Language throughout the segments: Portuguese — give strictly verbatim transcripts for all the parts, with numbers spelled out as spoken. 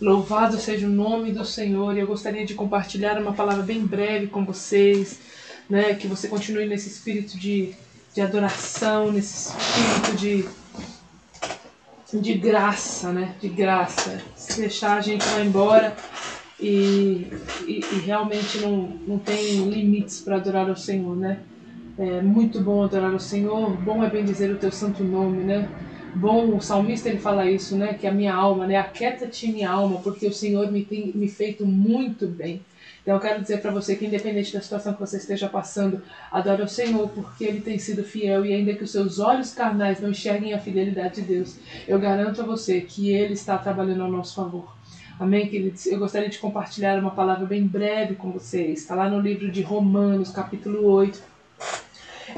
Louvado seja o nome do Senhor, e eu gostaria de compartilhar uma palavra bem breve com vocês, né? Que você continue nesse espírito de, de adoração, nesse espírito de, de graça, né? De graça. Se deixar, a gente vai embora e, e, e realmente não, não tem limites para adorar ao Senhor, né? É muito bom adorar ao Senhor, bom é bendizer o teu santo nome, né? Bom, o salmista ele fala isso, né? Que a minha alma, né? Aquieta-te minha alma, porque o Senhor me tem me feito muito bem. Então eu quero dizer para você que independente da situação que você esteja passando, adore o Senhor, porque Ele tem sido fiel, e ainda que os seus olhos carnais não enxerguem a fidelidade de Deus, eu garanto a você que Ele está trabalhando ao nosso favor. Amém, queridos? Eu gostaria de compartilhar uma palavra bem breve com vocês. Está lá no livro de Romanos, capítulo oito.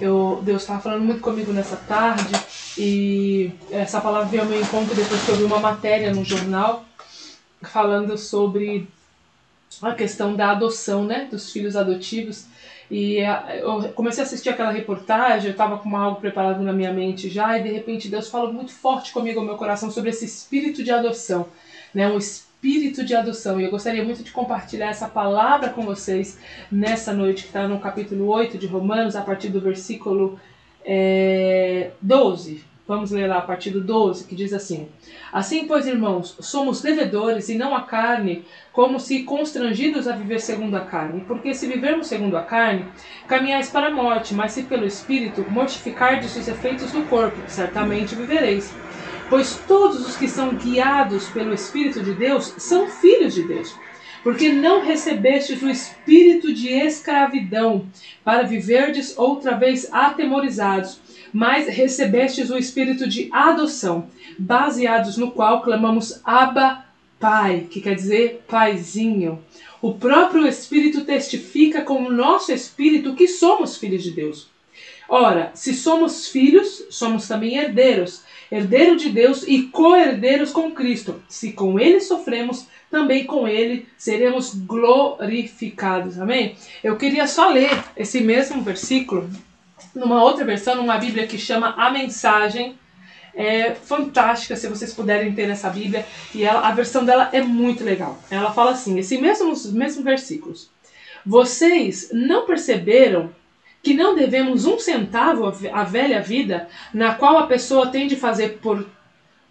Eu, Deus estava falando muito comigo nessa tarde, e essa palavra veio ao meu encontro depois que eu vi uma matéria no jornal falando sobre a questão da adoção, né, dos filhos adotivos. E eu comecei a assistir aquela reportagem, eu estava com algo preparado na minha mente já, e de repente Deus falou muito forte comigo, no meu coração, sobre esse espírito de adoção, né, um espírito Espírito de adoção. E eu gostaria muito de compartilhar essa palavra com vocês nessa noite, que está no capítulo oito de Romanos, a partir do versículo é, doze. Vamos ler lá a partir do doze, que diz assim: Assim, pois, irmãos, somos devedores e não à carne, como se constrangidos a viver segundo a carne. Porque se vivermos segundo a carne, caminhais para a morte, mas se pelo Espírito mortificardes os efeitos do corpo, certamente vivereis. Pois todos os que são guiados pelo Espírito de Deus são filhos de Deus. Porque não recebestes o espírito de escravidão, para viverdes outra vez atemorizados, mas recebestes o espírito de adoção, baseados no qual clamamos Abba, Pai, que quer dizer Paizinho. O próprio Espírito testifica com o nosso espírito que somos filhos de Deus. Ora, se somos filhos, somos também herdeiros, herdeiro de Deus e co-herdeiros com Cristo. Se com Ele sofremos, também com Ele seremos glorificados. Amém? Eu queria só ler esse mesmo versículo numa outra versão, numa Bíblia que chama A Mensagem. É fantástica, se vocês puderem ter essa Bíblia. E ela, a versão dela é muito legal. Ela fala assim, esses mesmos, mesmos versículos. Vocês não perceberam que não devemos um centavo à velha vida, na qual a pessoa tem de fazer por,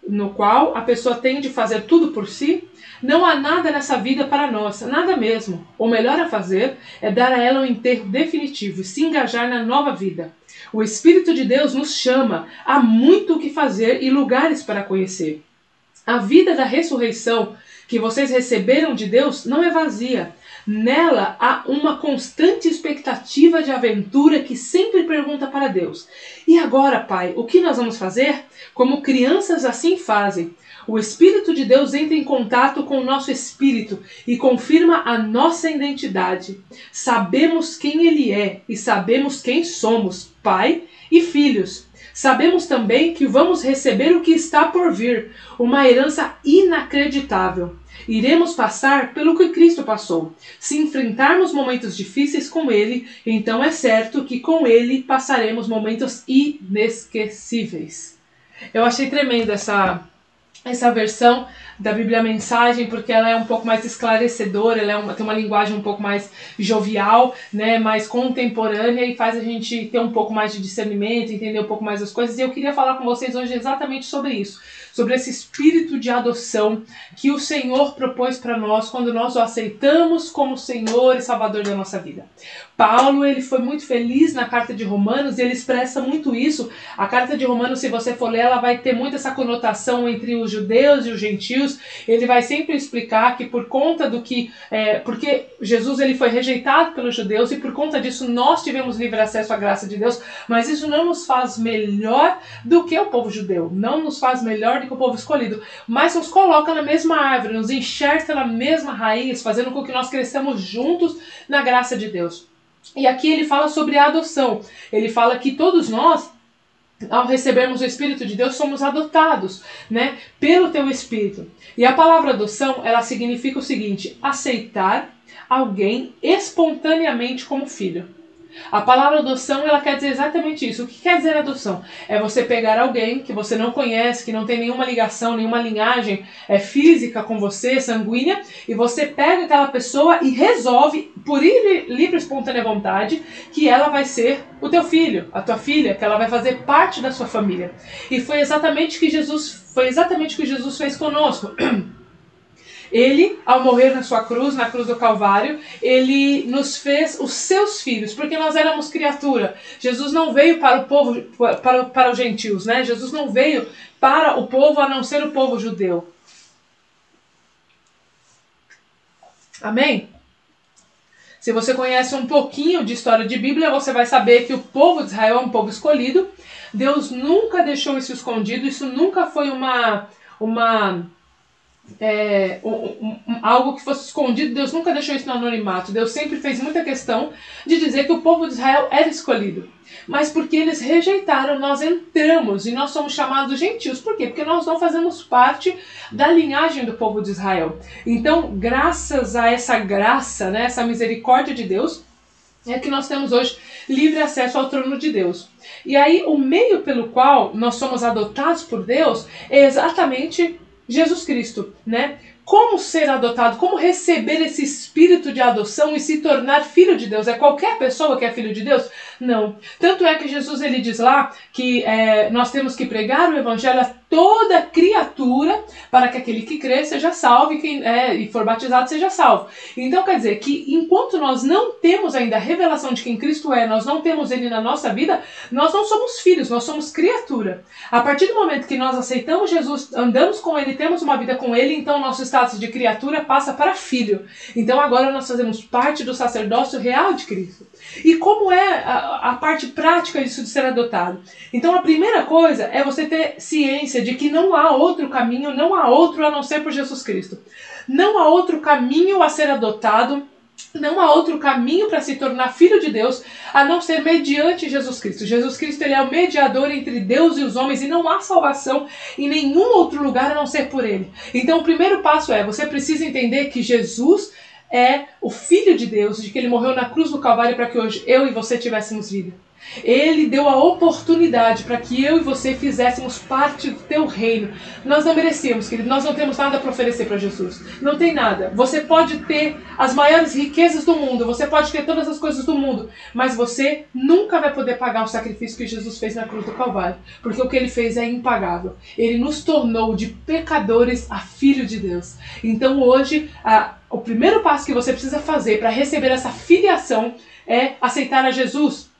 no qual a pessoa tem de fazer tudo por si? Não há nada nessa vida para nós, nada mesmo. O melhor a fazer é dar a ela um enterro definitivo e se engajar na nova vida. O Espírito de Deus nos chama, há muito o que fazer e lugares para conhecer. A vida da ressurreição que vocês receberam de Deus não é vazia. Nela há uma constante expectativa de aventura que sempre pergunta para Deus: e agora, Pai, o que nós vamos fazer? Como crianças assim fazem. O Espírito de Deus entra em contato com o nosso espírito e confirma a nossa identidade. Sabemos quem Ele é e sabemos quem somos, Pai e filhos. Sabemos também que vamos receber o que está por vir, uma herança inacreditável. Iremos passar pelo que Cristo passou. Se enfrentarmos momentos difíceis com Ele, então é certo que com Ele passaremos momentos inesquecíveis. Eu achei tremenda essa, essa versão da Bíblia Mensagem, porque ela é um pouco mais esclarecedora, ela é uma, tem uma linguagem um pouco mais jovial, né, mais contemporânea, e faz a gente ter um pouco mais de discernimento, entender um pouco mais as coisas. E eu queria falar com vocês hoje exatamente sobre isso, sobre esse espírito de adoção que o Senhor propôs para nós quando nós o aceitamos como Senhor e Salvador da nossa vida. Paulo, ele foi muito feliz na carta de Romanos, e ele expressa muito isso. A carta de Romanos, se você for ler, ela vai ter muito essa conotação entre os judeus e os gentios. Ele vai sempre explicar que por conta do que, é, porque Jesus ele foi rejeitado pelos judeus, e por conta disso nós tivemos livre acesso à graça de Deus, mas isso não nos faz melhor do que o povo judeu, não nos faz melhor do que o povo escolhido, mas nos coloca na mesma árvore, nos enxerta na mesma raiz, fazendo com que nós cresçamos juntos na graça de Deus. E aqui ele fala sobre a adoção, ele fala que todos nós, ao recebermos o Espírito de Deus, somos adotados, né, pelo teu Espírito. E a palavra adoção, ela significa o seguinte: aceitar alguém espontaneamente como filho. A palavra adoção, ela quer dizer exatamente isso. O que quer dizer adoção? É você pegar alguém que você não conhece, que não tem nenhuma ligação, nenhuma linhagem é, física com você, sanguínea, e você pega aquela pessoa e resolve, por livre e espontânea vontade, que ela vai ser o teu filho, a tua filha, que ela vai fazer parte da sua família. E foi exatamente que Jesus, foi exatamente o que Jesus fez conosco. Ele, ao morrer na sua cruz, na cruz do Calvário, ele nos fez os seus filhos, porque nós éramos criatura. Jesus não veio para o povo, para, para os gentios, né? Jesus não veio para o povo, a não ser o povo judeu. Amém? Se você conhece um pouquinho de história de Bíblia, você vai saber que o povo de Israel é um povo escolhido. Deus nunca deixou isso escondido, isso nunca foi uma... uma É, um, um, um, algo que fosse escondido. Deus nunca deixou isso no anonimato. Deus sempre fez muita questão de dizer que o povo de Israel era escolhido, mas porque eles rejeitaram, nós entramos e nós somos chamados gentios. Por quê? Porque nós não fazemos parte da linhagem do povo de Israel. Então, graças a essa graça, né, essa misericórdia de Deus, é que nós temos hoje livre acesso ao trono de Deus. E aí o meio pelo qual nós somos adotados por Deus é exatamente Jesus Cristo, né? Como ser adotado, como receber esse espírito de adoção e se tornar filho de Deus? É qualquer pessoa que é filho de Deus? Não. Tanto é que Jesus, ele diz lá que é, nós temos que pregar o evangelho a toda criatura para que aquele que crê seja salvo e quem é, e for batizado seja salvo. Então quer dizer que enquanto nós não temos ainda a revelação de quem Cristo é, nós não temos ele na nossa vida, nós não somos filhos, nós somos criatura. A partir do momento que nós aceitamos Jesus, andamos com ele, temos uma vida com ele, então nosso status de criatura passa para filho. Então agora nós fazemos parte do sacerdócio real de Cristo. E como é a, a parte prática disso de ser adotado? Então a primeira coisa é você ter ciência de que não há outro caminho, não há outro a não ser por Jesus Cristo. Não há outro caminho a ser adotado, não há outro caminho para se tornar filho de Deus a não ser mediante Jesus Cristo. Jesus Cristo, ele é o mediador entre Deus e os homens, e não há salvação em nenhum outro lugar a não ser por ele. Então o primeiro passo é, você precisa entender que Jesus é o Filho de Deus, de que ele morreu na cruz do Calvário para que hoje eu e você tivéssemos vida. Ele deu a oportunidade para que eu e você fizéssemos parte do teu reino. Nós não merecemos, querido. Nós não temos nada para oferecer para Jesus. Não tem nada. Você pode ter as maiores riquezas do mundo, você pode ter todas as coisas do mundo, mas você nunca vai poder pagar o sacrifício que Jesus fez na cruz do Calvário, porque o que ele fez é impagável. Ele nos tornou de pecadores a filho de Deus. Então hoje, a, o primeiro passo que você precisa fazer para receber essa filiação é aceitar a Jesus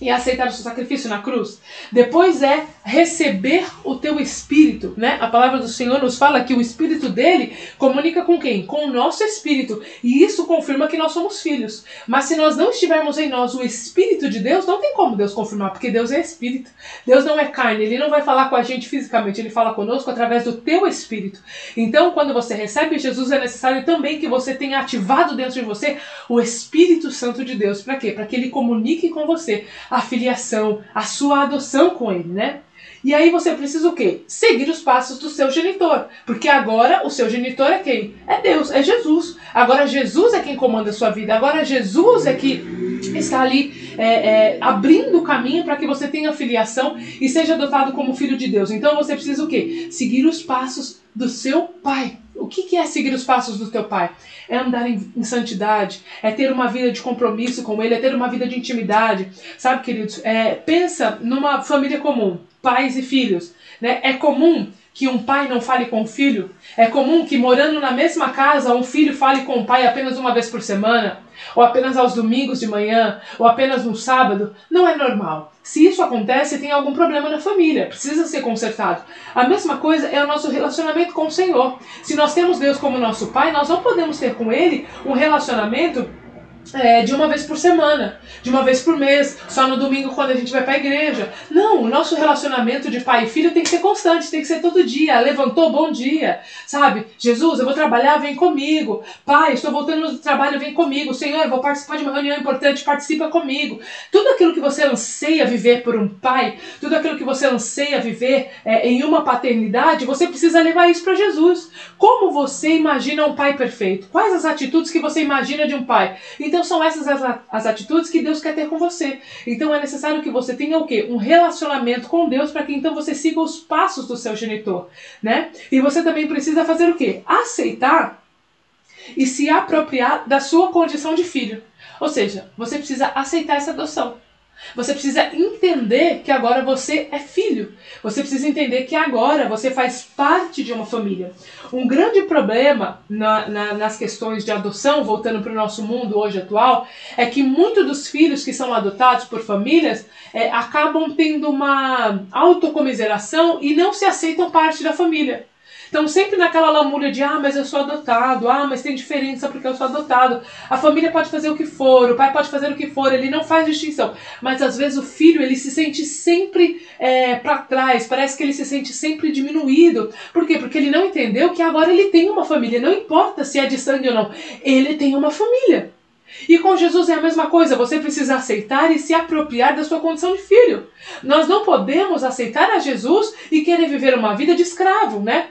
e aceitar o seu sacrifício na cruz. Depois é receber o teu espírito, né? A palavra do Senhor nos fala que o espírito dele comunica com quem? Com o nosso espírito. E isso confirma que nós somos filhos. Mas se nós não estivermos em nós o espírito de Deus, não tem como Deus confirmar, porque Deus é espírito. Deus não é carne, ele não vai falar com a gente fisicamente, ele fala conosco através do teu espírito. Então, quando você recebe Jesus, é necessário também que você tenha ativado dentro de você o Espírito Santo de Deus. Para quê? Para que ele comunique com você a filiação, a sua adoção com ele, né? E aí você precisa o quê? Seguir os passos do seu genitor, porque agora o seu genitor é quem? É Deus, é Jesus. Agora Jesus é quem comanda a sua vida, agora Jesus é que está ali é, é, abrindo o caminho para que você tenha filiação e seja adotado como filho de Deus. Então você precisa o quê? Seguir os passos do seu pai. O que, que é seguir os passos do teu pai? É andar em, em santidade, é ter uma vida de compromisso com ele, é ter uma vida de intimidade. Sabe, queridos, é, pensa numa família comum, pais e filhos, né? É comum que um pai não fale com o filho? É comum que, morando na mesma casa, um filho fale com o pai apenas uma vez por semana? Ou apenas aos domingos de manhã? Ou apenas no sábado? Não é normal. Se isso acontece, tem algum problema na família, precisa ser consertado. A mesma coisa é o nosso relacionamento com o Senhor. Se nós temos Deus como nosso pai, nós não podemos ter com ele um relacionamento É, de uma vez por semana, de uma vez por mês, só no domingo quando a gente vai para a igreja. Não, o nosso relacionamento de pai e filho tem que ser constante, tem que ser todo dia. Levantou, bom dia, sabe? Jesus, eu vou trabalhar, vem comigo. Pai, estou voltando do trabalho, vem comigo. Senhor, eu vou participar de uma reunião importante, participa comigo. Tudo aquilo que você anseia viver por um pai, tudo aquilo que você anseia viver é, em uma paternidade, você precisa levar isso para Jesus. Como você imagina um pai perfeito? Quais as atitudes que você imagina de um pai? Então são essas as, as atitudes que Deus quer ter com você. Então é necessário que você tenha o quê? Um relacionamento com Deus para que então você siga os passos do seu genitor, né? E você também precisa fazer o quê? Aceitar e se apropriar da sua condição de filho. Ou seja, você precisa aceitar essa adoção. Você precisa entender que agora você é filho. Você precisa entender que agora você faz parte de uma família. Um grande problema na, na, nas questões de adoção, voltando para o nosso mundo hoje atual, é que muitos dos filhos que são adotados por famílias é, acabam tendo uma autocomiseração e não se aceitam parte da família. Então sempre naquela lamúria de, ah, mas eu sou adotado, ah, mas tem diferença porque eu sou adotado. A família pode fazer o que for, o pai pode fazer o que for, ele não faz distinção. Mas às vezes o filho, ele se sente sempre é, para trás, parece que ele se sente sempre diminuído. Por quê? Porque ele não entendeu que agora ele tem uma família, não importa se é de sangue ou não, ele tem uma família. E com Jesus é a mesma coisa, você precisa aceitar e se apropriar da sua condição de filho. Nós não podemos aceitar a Jesus e querer viver uma vida de escravo, né?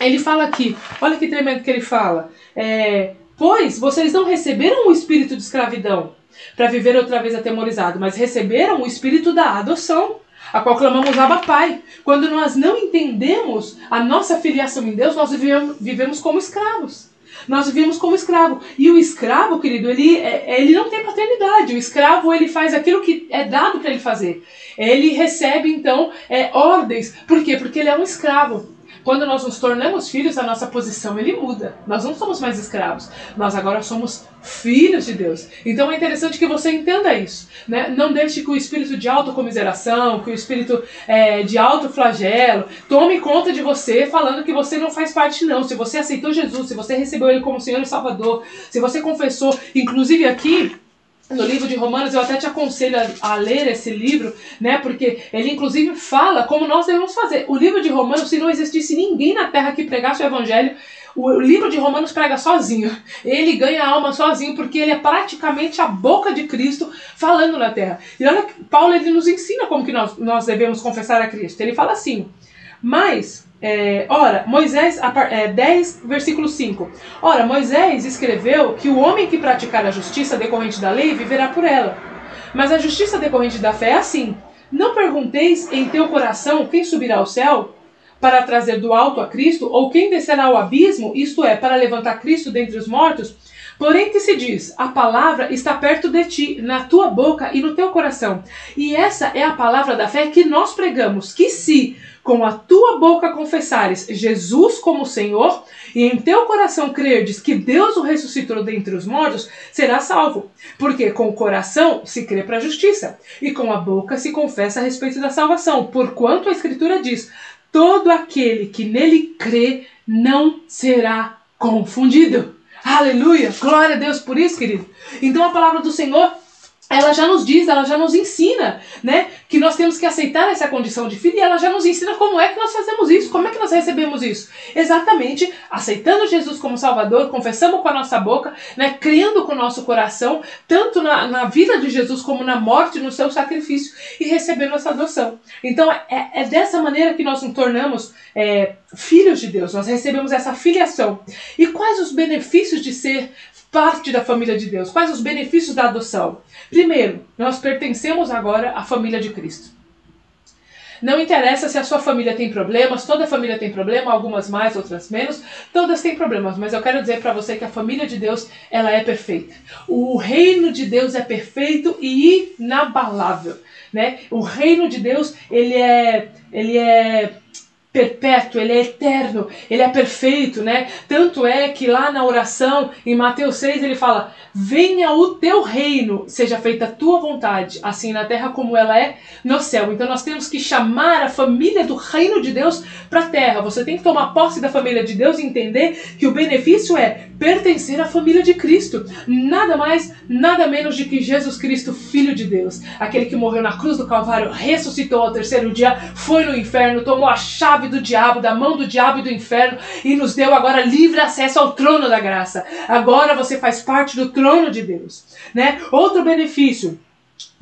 Ele fala aqui, olha que tremendo que ele fala, é, pois vocês não receberam o espírito de escravidão para viver outra vez atemorizado, mas receberam o espírito da adoção, a qual clamamos Abba Pai. Quando nós não entendemos a nossa filiação em Deus, nós vivemos, vivemos como escravos. Nós vivemos como escravo. E o escravo, querido, ele, ele não tem paternidade. O escravo, ele faz aquilo que é dado para ele fazer. Ele recebe, então, é, ordens. Por quê? Porque ele é um escravo. Quando nós nos tornamos filhos, a nossa posição ele muda. Nós não somos mais escravos. Nós agora somos filhos de Deus. Então é interessante que você entenda isso, né? Não deixe que o espírito de autocomiseração, que o espírito é, de autoflagelo tome conta de você falando que você não faz parte não. Se você aceitou Jesus, se você recebeu ele como Senhor e Salvador, se você confessou, inclusive aqui... No livro de Romanos, eu até te aconselho a, a ler esse livro, né? Porque ele inclusive fala como nós devemos fazer. O livro de Romanos, se não existisse ninguém na Terra que pregasse o Evangelho, o livro de Romanos prega sozinho. Ele ganha a alma sozinho porque ele é praticamente a boca de Cristo falando na Terra. E olha que Paulo, ele nos ensina como que nós, nós devemos confessar a Cristo. Ele fala assim, mas... É, ora, Moisés, é, dez, versículo cinco. Ora, Moisés escreveu que o homem que praticar a justiça decorrente da lei viverá por ela. Mas a justiça decorrente da fé é assim. Não pergunteis em teu coração quem subirá ao céu para trazer do alto a Cristo, ou quem descerá ao abismo, isto é, para levantar Cristo dentre os mortos. Porém que se diz, a palavra está perto de ti, na tua boca e no teu coração. E essa é a palavra da fé que nós pregamos, que se... com a tua boca confessares Jesus como Senhor e em teu coração crerdes que Deus o ressuscitou dentre os mortos, serás salvo. Porque com o coração se crê para a justiça e com a boca se confessa a respeito da salvação. Porquanto a Escritura diz, todo aquele que nele crê não será confundido. Aleluia! Glória a Deus por isso, querido. Então a palavra do Senhor... ela já nos diz, ela já nos ensina, né, que nós temos que aceitar essa condição de filho, e ela já nos ensina como é que nós fazemos isso, como é que nós recebemos isso. Exatamente, aceitando Jesus como Salvador, confessamos com a nossa boca, né, crendo com o nosso coração, tanto na, na vida de Jesus como na morte, no seu sacrifício, e recebendo essa adoção. Então é, é dessa maneira que nós nos tornamos é, filhos de Deus, nós recebemos essa filiação. E quais os benefícios de ser parte da família de Deus? Quais os benefícios da adoção? Primeiro, nós pertencemos agora à família de Cristo. Não interessa se a sua família tem problemas, toda família tem problema, algumas mais, outras menos, todas têm problemas, mas eu quero dizer para você que a família de Deus, ela é perfeita. O reino de Deus é perfeito e inabalável, né? O reino de Deus, ele é... ele é perpétuo, ele é eterno, ele é perfeito, né? Tanto é que lá na oração, em Mateus seis, ele fala, venha o teu reino, seja feita a tua vontade, assim na terra como ela é no céu. Então nós temos que chamar a família do reino de Deus para a terra. Você tem que tomar posse da família de Deus e entender que o benefício é pertencer à família de Cristo. Nada mais, nada menos do que Jesus Cristo, Filho de Deus. Aquele que morreu na cruz do Calvário, ressuscitou ao terceiro dia, foi no inferno, tomou a chave do diabo, da mão do diabo e do inferno e nos deu agora livre acesso ao trono da graça. Agora você faz parte do trono de Deus, né? Outro benefício,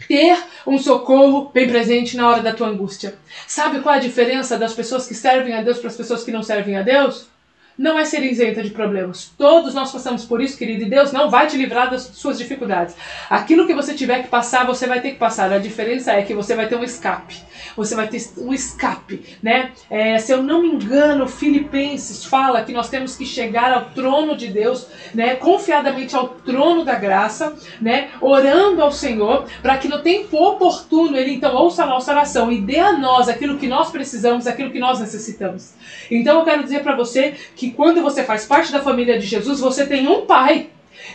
ter um socorro bem presente na hora da tua angústia. Sabe qual é a diferença das pessoas que servem a Deus para as pessoas que não servem a Deus? não é ser isenta de problemas. Todos nós passamos por isso, querido, e Deus não vai te livrar das suas dificuldades. Aquilo que você tiver que passar, você vai ter que passar. A diferença é que você vai ter um escape. Você vai ter um escape, né? É, se eu não me engano, Filipenses fala que nós temos que chegar ao trono de Deus, né? Confiadamente ao trono da graça, né? Orando ao Senhor, para que no tempo oportuno Ele então ouça a nossa oração e dê a nós aquilo que nós precisamos, aquilo que nós necessitamos. Então eu quero dizer para você que quando você faz parte da família de Jesus, você tem um pai.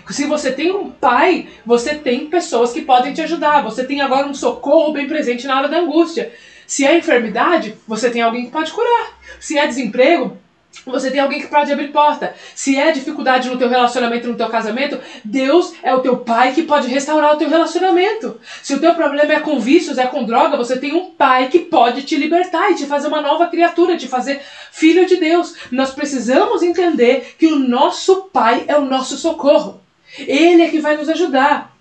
Se você tem um pai, você tem pessoas que podem te ajudar. Você tem agora um socorro bem presente na hora da angústia. Se é enfermidade, você tem alguém que pode curar. Se é desemprego, você tem alguém que pode abrir porta. Se é dificuldade no teu relacionamento, no teu casamento, Deus é o teu pai que pode restaurar o teu relacionamento. Se o teu problema é com vícios, é com droga, você tem um pai que pode te libertar e te fazer uma nova criatura, te fazer filho de Deus. Nós precisamos entender que o nosso pai é o nosso socorro. Ele é que vai nos ajudar.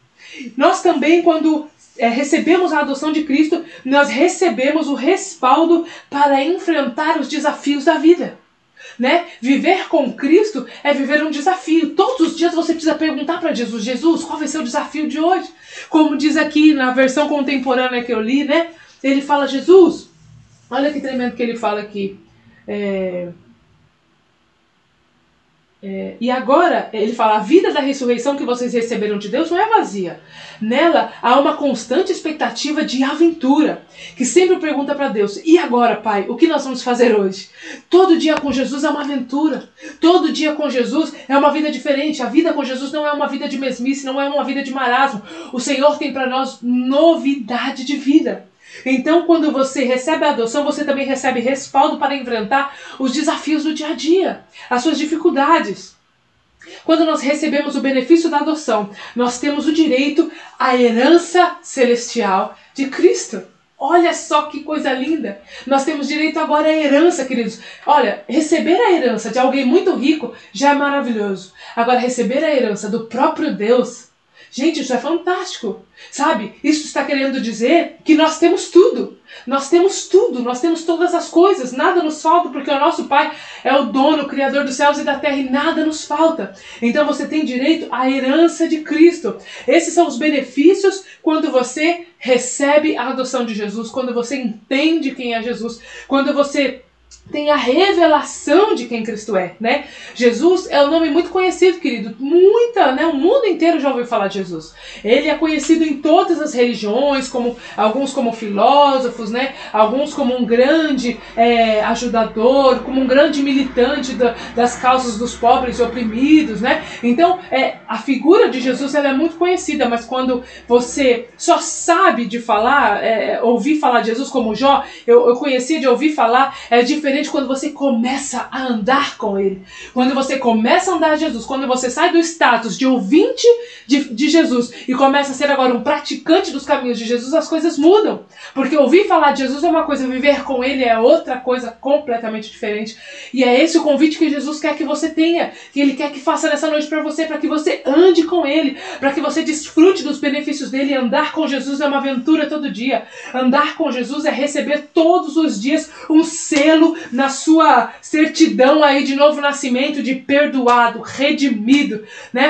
Nós também, quando É, recebemos a adoção de Cristo, nós recebemos o respaldo para enfrentar os desafios da vida. Né? Viver com Cristo é viver um desafio. Todos os dias você precisa perguntar para Jesus: Jesus, qual vai ser o desafio de hoje? Como diz aqui na versão contemporânea que eu li, né? Ele fala: Jesus, olha que tremendo que ele fala aqui. É... É, e agora, ele fala, a vida da ressurreição que vocês receberam de Deus não é vazia. Nela há uma constante expectativa de aventura, que sempre pergunta para Deus: e agora, Pai, o que nós vamos fazer hoje? Todo dia com Jesus é uma aventura. Todo dia com Jesus é uma vida diferente. A vida com Jesus não é uma vida de mesmice, não é uma vida de marasmo. O Senhor tem para nós novidade de vida. Então, quando você recebe a adoção, você também recebe respaldo para enfrentar os desafios do dia a dia, as suas dificuldades. Quando nós recebemos o benefício da adoção, nós temos o direito à herança celestial de Cristo. Olha só que coisa linda! Nós temos direito agora à herança, queridos. Olha, receber a herança de alguém muito rico já é maravilhoso. Agora, receber a herança do próprio Deus... Gente, isso é fantástico, sabe? Isso está querendo dizer que nós temos tudo. Nós temos tudo, nós temos todas as coisas. Nada nos falta, porque o nosso Pai é o dono, o Criador dos céus e da terra, e nada nos falta. Então você tem direito à herança de Cristo. Esses são os benefícios quando você recebe a adoção de Jesus, quando você entende quem é Jesus, quando você... tem a revelação de quem Cristo é, né? Jesus é um nome muito conhecido, querido. Muita, né? O mundo inteiro já ouviu falar de Jesus. Ele é conhecido em todas as religiões, como, alguns como filósofos, né? Alguns como um grande é, ajudador, como um grande militante da, das causas dos pobres e oprimidos, né? Então, é, a figura de Jesus ela é muito conhecida, mas quando você só sabe de falar, é, ouvir falar de Jesus, como Jó, eu, eu conheci de ouvir falar, é diferente quando você começa a andar com Ele. Quando você começa a andar a Jesus, quando você sai do status de ouvinte de, de Jesus e começa a ser agora um praticante dos caminhos de Jesus, as coisas mudam. Porque ouvir falar de Jesus é uma coisa, viver com Ele é outra coisa completamente diferente. E é esse o convite que Jesus quer que você tenha, que Ele quer que faça nessa noite para você, para que você ande com Ele, para que você desfrute dos benefícios dEle. Andar com Jesus é uma aventura todo dia. Andar com Jesus é receber todos os dias um selo na sua certidão aí de novo nascimento, de perdoado, redimido, né?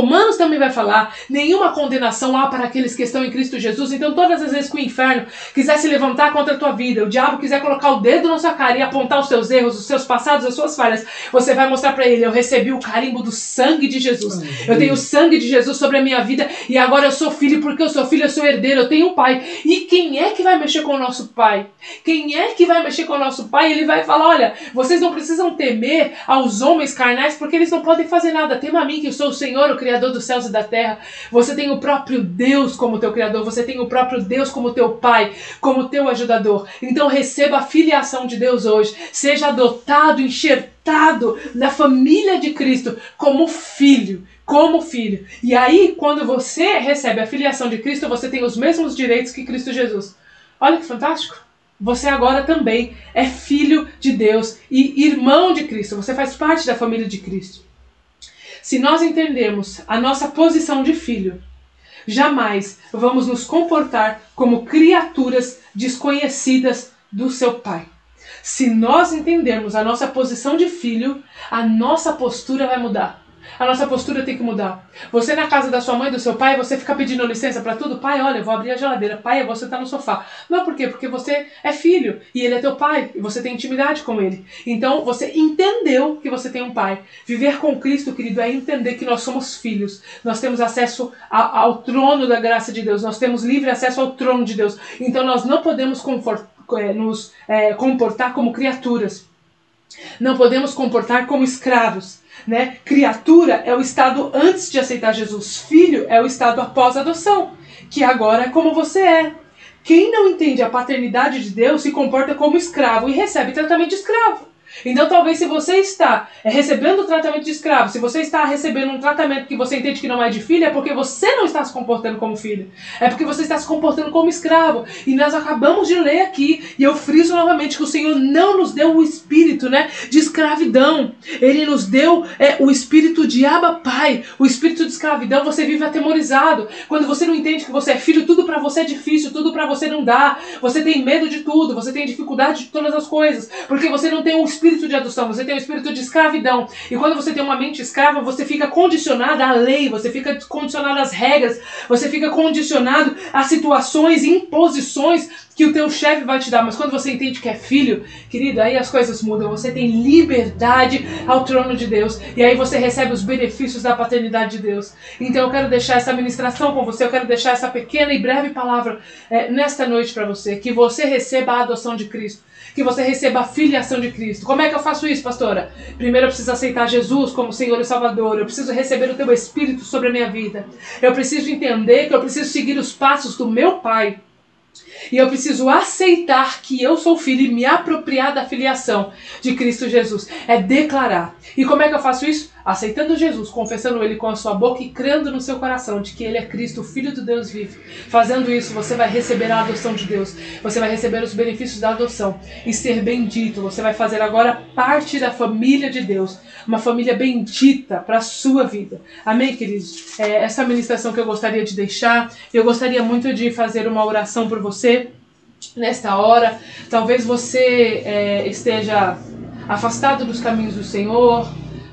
Romanos também vai falar, nenhuma condenação há para aqueles que estão em Cristo Jesus. Então todas as vezes que o inferno quiser se levantar contra a tua vida, o diabo quiser colocar o dedo na sua cara e apontar os seus erros, os seus passados, as suas falhas, você vai mostrar para ele: eu recebi o carimbo do sangue de Jesus, eu tenho o sangue de Jesus sobre a minha vida e agora eu sou filho, porque eu sou filho, eu sou herdeiro, eu tenho um pai. E quem é que vai mexer com o nosso pai? Quem é que vai mexer com o nosso pai? Ele vai falar: olha, vocês não precisam temer aos homens carnais, porque eles não podem fazer nada. Tema a mim, que eu sou o Senhor, o Criador dos céus e da terra. Você tem o próprio Deus como teu Criador, você tem o próprio Deus como teu Pai, como teu ajudador. Então receba a filiação de Deus hoje, seja adotado, enxertado na família de Cristo como filho, como filho. E aí, quando você recebe a filiação de Cristo, você tem os mesmos direitos que Cristo Jesus. Olha que fantástico! Você agora também é filho de Deus e irmão de Cristo, você faz parte da família de Cristo. Se nós entendermos a nossa posição de filho, jamais vamos nos comportar como criaturas desconhecidas do seu Pai. Se nós entendermos a nossa posição de filho, a nossa postura vai mudar. A nossa postura tem que mudar. Você na casa da sua mãe, do seu pai, você fica pedindo licença pra tudo. Pai, olha, eu vou abrir a geladeira. Pai, eu vou sentar no sofá. Não, por quê? Porque você é filho e ele é teu pai. E você tem intimidade com ele. Então, você entendeu que você tem um pai. Viver com Cristo, querido, é entender que nós somos filhos. Nós temos acesso a, ao trono da graça de Deus. Nós temos livre acesso ao trono de Deus. Então, nós não podemos confort, é, nos é, comportar como criaturas. Não podemos comportar como escravos. Né? Criatura é o estado antes de aceitar Jesus, filho é o estado após a adoção, que agora é como você é. Quem não entende a paternidade de Deus se comporta como escravo e recebe tratamento de escravo. Então talvez se você está recebendo o tratamento de escravo, se você está recebendo um tratamento que você entende que não é de filho, é porque você não está se comportando como filho, é porque você está se comportando como escravo. E nós acabamos de ler aqui, e eu friso novamente, que o Senhor não nos deu o espírito, né, de escravidão. Ele nos deu é, o espírito de Abba Pai. O espírito de escravidão, você vive atemorizado. Quando você não entende que você é filho, tudo para você é difícil, tudo para você não dá. Você tem medo de tudo, você tem dificuldade de todas as coisas, porque você não tem o espírito espírito de adoção, você tem o espírito de escravidão. E quando você tem uma mente escrava, você fica condicionado à lei, você fica condicionado às regras, você fica condicionado a situações e imposições que o teu chefe vai te dar. Mas quando você entende que é filho, querido, aí as coisas mudam. Você tem liberdade ao trono de Deus. E aí você recebe os benefícios da paternidade de Deus. Então eu quero deixar essa ministração com você. Eu quero deixar essa pequena e breve palavra é, nesta noite para você. Que você receba a adoção de Cristo. Que você receba a filiação de Cristo. Como é que eu faço isso, pastora? Primeiro eu preciso aceitar Jesus como Senhor e Salvador. Eu preciso receber o teu Espírito sobre a minha vida. Eu preciso entender que eu preciso seguir os passos do meu Pai. E eu preciso aceitar que eu sou filho e me apropriar da filiação de Cristo Jesus. É declarar. E como é que eu faço isso? Aceitando Jesus, confessando Ele com a sua boca e crendo no seu coração de que Ele é Cristo, o Filho do Deus vivo. Fazendo isso, você vai receber a adoção de Deus. Você vai receber os benefícios da adoção e ser bendito. Você vai fazer agora parte da família de Deus. Uma família bendita para a sua vida. Amém, queridos? É essa ministração que eu gostaria de deixar. Eu gostaria muito de fazer uma oração por você nesta hora. Talvez você é, esteja afastado dos caminhos do Senhor.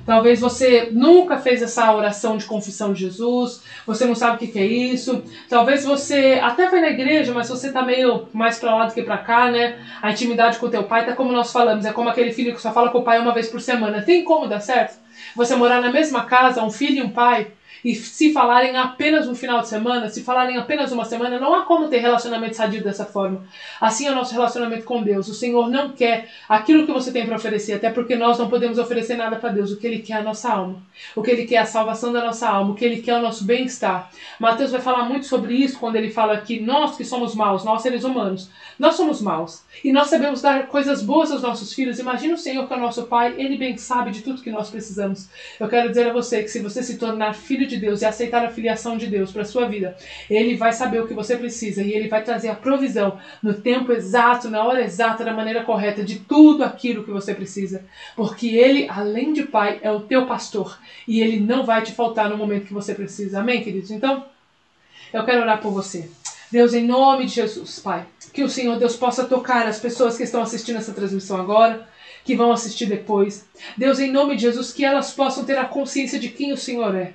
Talvez você nunca fez essa oração de confissão de Jesus, você não sabe o que, que é isso. Talvez você até foi na igreja, mas você tá meio mais pra lá do que pra cá, né? A intimidade com o teu pai tá como nós falamos, é como aquele filho que só fala com o pai uma vez por semana. Tem como dar certo? Você morar na mesma casa, um filho e um pai, e se falarem apenas um final de semana, se falarem apenas uma semana, não há como ter relacionamento sadio dessa forma. Assim é o nosso relacionamento com Deus. O Senhor não quer aquilo que você tem para oferecer, até porque nós não podemos oferecer nada para Deus. O que Ele quer é a nossa alma. O que Ele quer é a salvação da nossa alma. O que Ele quer é o nosso bem-estar. Mateus vai falar muito sobre isso quando ele fala que nós que somos maus, nós seres humanos, nós somos maus. E nós sabemos dar coisas boas aos nossos filhos. Imagina o Senhor que é o nosso Pai. Ele bem sabe de tudo que nós precisamos. Eu quero dizer a você que se você se tornar filho de Deus e aceitar a filiação de Deus para sua vida, Ele vai saber o que você precisa e Ele vai trazer a provisão no tempo exato, na hora exata, da maneira correta, de tudo aquilo que você precisa, porque Ele, além de Pai, é o teu pastor e Ele não vai te faltar no momento que você precisa. Amém, queridos? Então, eu quero orar por você. Deus, em nome de Jesus, Pai, que o Senhor Deus possa tocar as pessoas que estão assistindo essa transmissão agora, que vão assistir depois. Deus, em nome de Jesus, que elas possam ter a consciência de quem o Senhor é.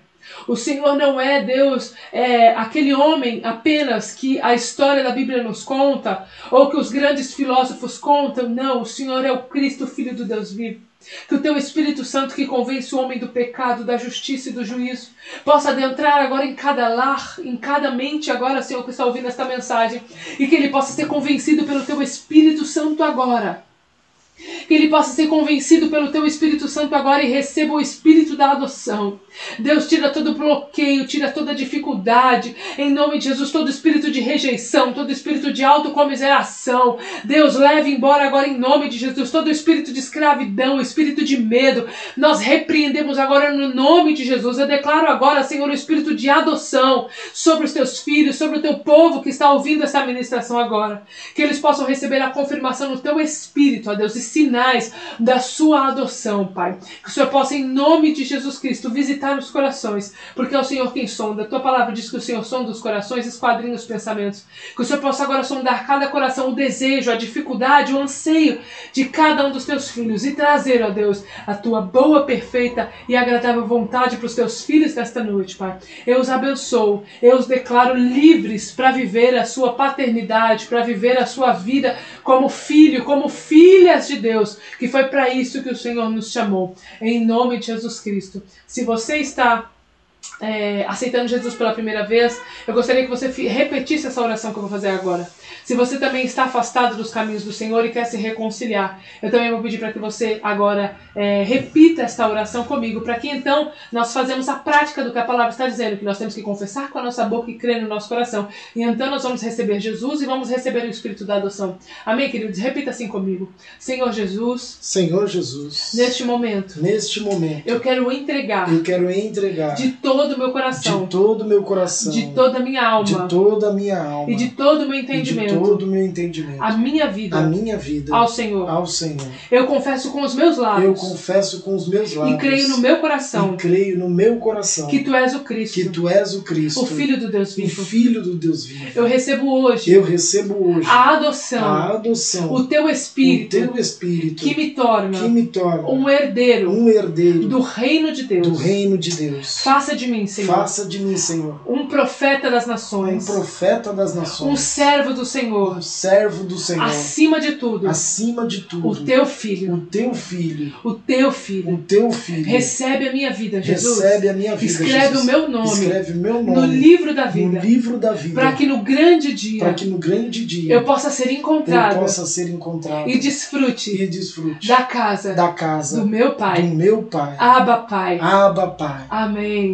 O Senhor não é, Deus, é, aquele homem apenas que a história da Bíblia nos conta ou que os grandes filósofos contam. Não, o Senhor é o Cristo, Filho do Deus vivo. Que o teu Espírito Santo, que convence o homem do pecado, da justiça e do juízo, possa adentrar agora em cada lar, em cada mente agora, Senhor, que está ouvindo esta mensagem. E que ele possa ser convencido pelo teu Espírito Santo agora. Que ele possa ser convencido pelo teu Espírito Santo agora e receba o Espírito da adoção. Deus, tira todo bloqueio, tira toda dificuldade. Em nome de Jesus, todo espírito de rejeição, todo espírito de autocomiseração. Deus, leve embora agora em nome de Jesus todo espírito de escravidão, espírito de medo. Nós repreendemos agora no nome de Jesus. Eu declaro agora, Senhor, o espírito de adoção sobre os teus filhos, sobre o teu povo que está ouvindo essa ministração agora. Que eles possam receber a confirmação no teu Espírito, ó Deus, e sinais da sua adoção, Pai. Que o Senhor possa, em nome de Jesus, Jesus Cristo visitar os corações, porque é o Senhor quem sonda. Tua palavra diz que o Senhor sonda os corações, esquadrinha os pensamentos. Que o Senhor possa agora sondar cada coração, o desejo, a dificuldade, o anseio de cada um dos teus filhos e trazer, ó Deus, a tua boa, perfeita e agradável vontade para os teus filhos nesta noite, Pai. Eu os abençoo, eu os declaro livres para viver a sua paternidade, para viver a sua vida como filho, como filhas de Deus, que foi para isso que o Senhor nos chamou. Em nome de Jesus Cristo. Se você está é, aceitando Jesus pela primeira vez, eu gostaria que você repetisse essa oração que eu vou fazer agora. Se você também está afastado dos caminhos do Senhor e quer se reconciliar, eu também vou pedir para que você agora é, repita esta oração comigo, para que então nós fazemos a prática do que a palavra está dizendo, que nós temos que confessar com a nossa boca e crer no nosso coração. E então nós vamos receber Jesus e vamos receber o Espírito da adoção. Amém, queridos? Repita assim comigo. Senhor Jesus, Senhor Jesus, neste momento, neste momento, eu quero entregar, eu quero entregar de todo o meu coração, de todo o meu coração, de toda a minha alma, de toda a minha alma e de todo o meu entendimento, todo o meu entendimento, a minha vida, a minha vida ao Senhor, ao Senhor. Eu confesso com os meus lábios, eu confesso com os meus lábios, e creio no meu coração, e creio no meu coração que tu és o Cristo, que tu és o Cristo, o Filho do Deus vivo, o Filho do Deus vivo. Eu recebo hoje, eu recebo hoje a adoção, a adoção, o teu Espírito, o teu Espírito que me torna, que me torna um herdeiro, um herdeiro do reino de Deus, do reino de Deus. Faça de mim, Senhor, faça de mim, Senhor, um profeta das nações, um profeta das nações, um servo do Senhor. Senhor, o servo do Senhor, acima de tudo, acima de tudo, o teu filho, o teu filho, o teu filho, o teu filho, recebe a minha vida, Jesus, recebe a minha vida, escreve Jesus, o meu nome, escreve meu nome, no livro da vida, no livro da vida, para que no grande dia, para que no grande dia, eu possa ser encontrado, eu possa ser encontrado, e desfrute, e desfrute da casa, da casa, do meu Pai, do meu Pai, Abba Pai, Abba Pai, amém.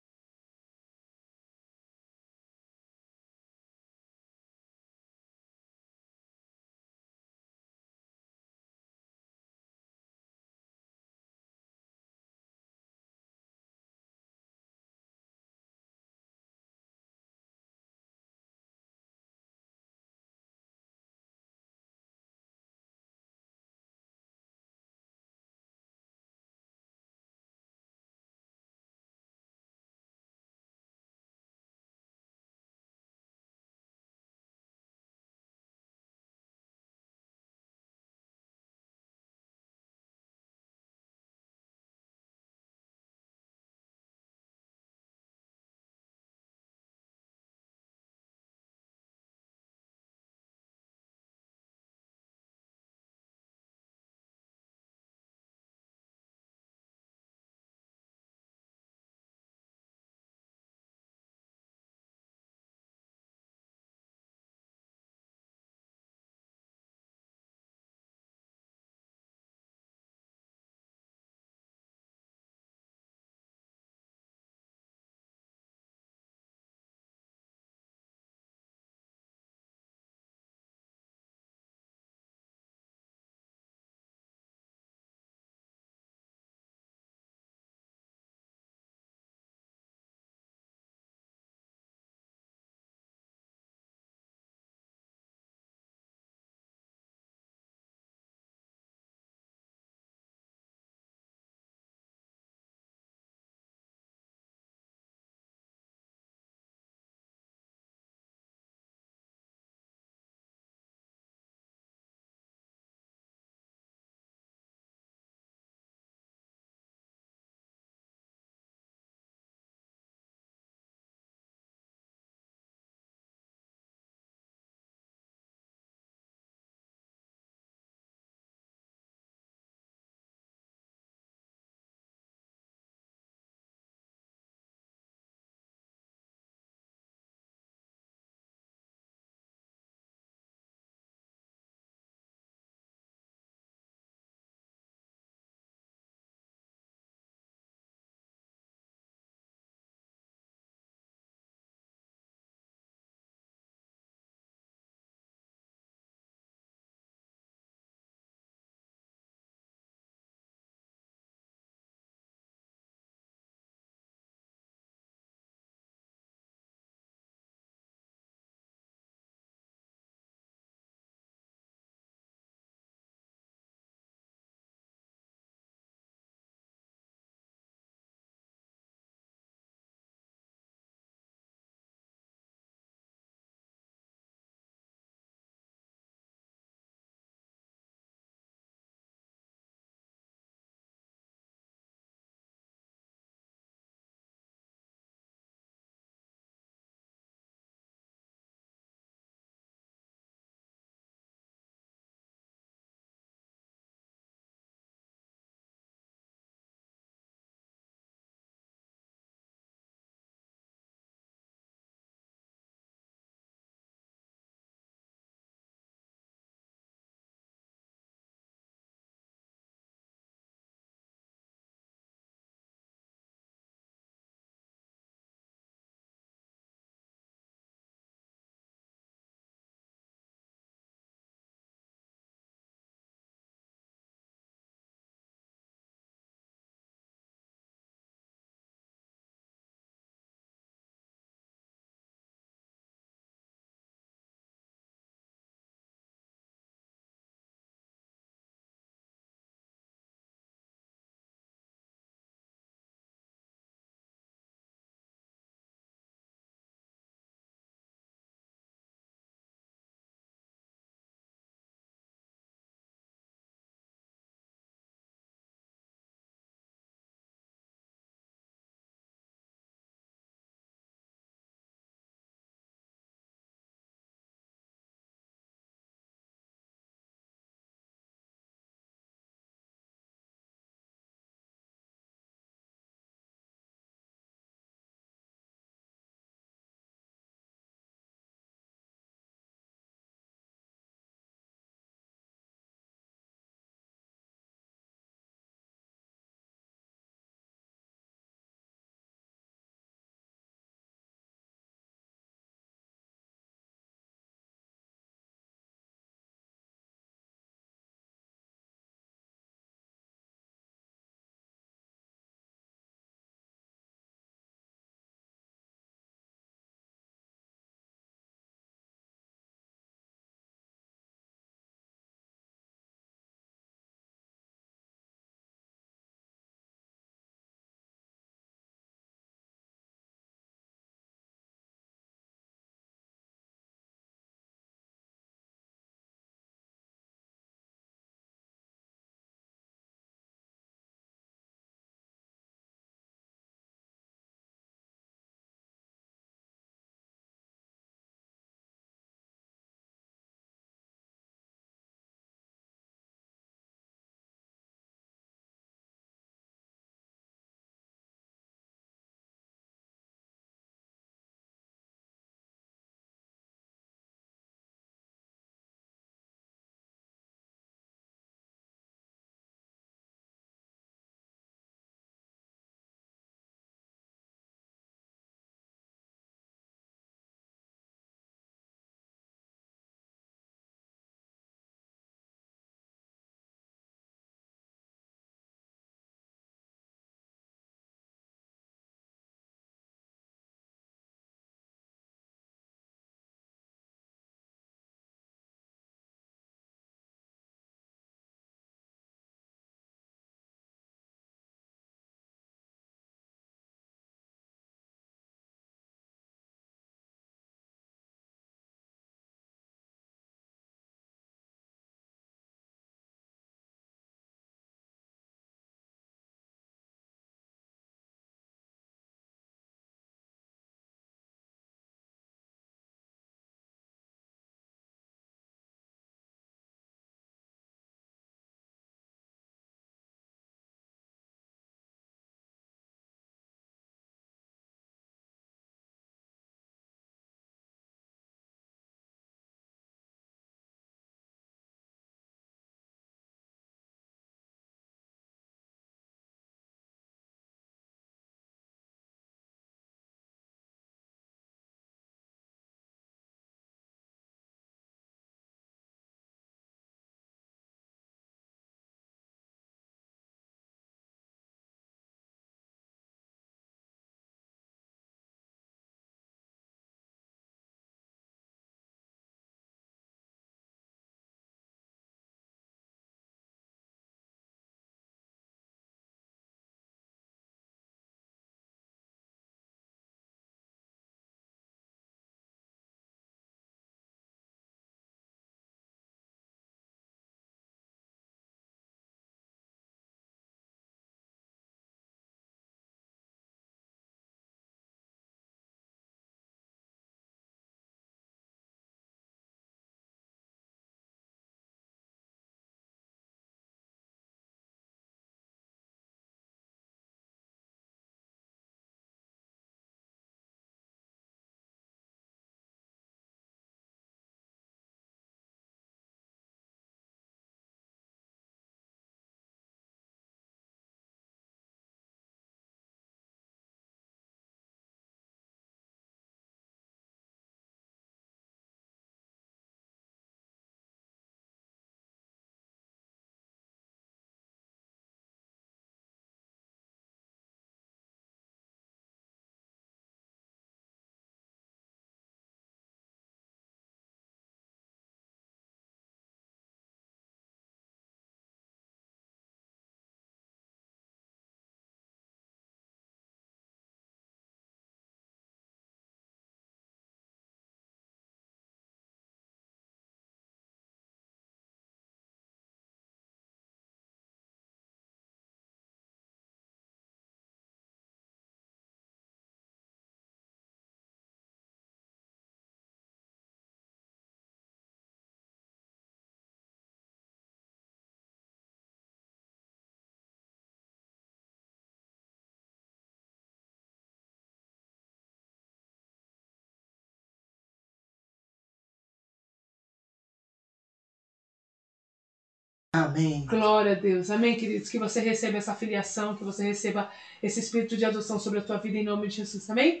Amém. Glória a Deus. Amém, queridos. Que você receba essa filiação, que você receba esse espírito de adoção sobre a tua vida em nome de Jesus. Amém?